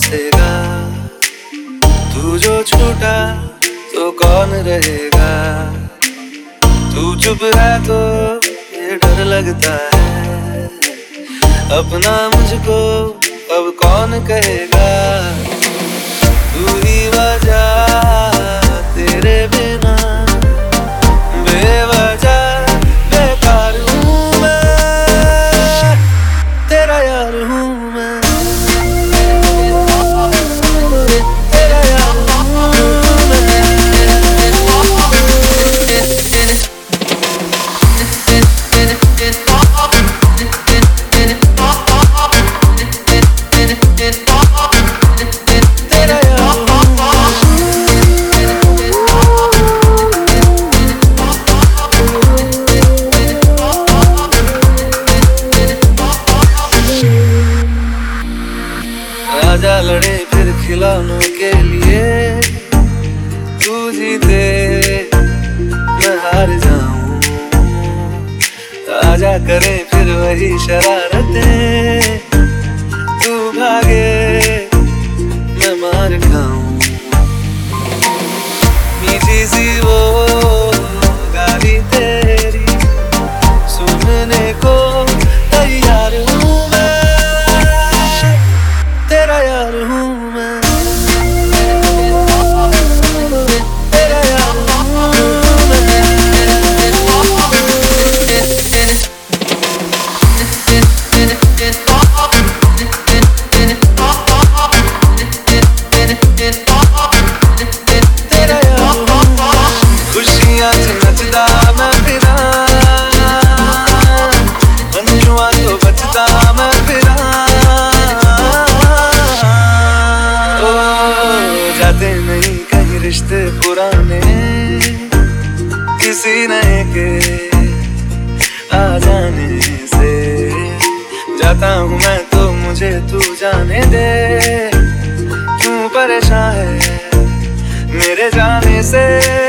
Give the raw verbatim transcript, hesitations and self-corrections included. बसेगा, तू जो छूटा तो कौन रहेगा। तू चुप है तो ये डर लगता है, अपना मुझको अब कौन कहेगा। तू ही वजह तेरे बिना बेवजह बेकार हूँ मैं, तेरा यार हूँ मैं। तेरा यार हूँ राजा लड़े फिर खिलौनों के लिए, तू जीते मैं हार जाऊं। राजा करे फिर वही शरारतें, तू भागे मैं मार खाऊं। मीठी सी वो गाली तेरी सुनने को तैयार हूँ मैं, तेरा यार हूँ मैं। तेरा यार हूँ मैं। खुशियाँ से नचदा मैं फिरा, अंजुआ तो बचदा मैं फिरा। नहीं कहीं रिश्ते पुराने किसी नए के आ जाने से, जाता हूँ मैं तो मुझे तू जाने दे। क्यों परेशान है मेरे जाने से।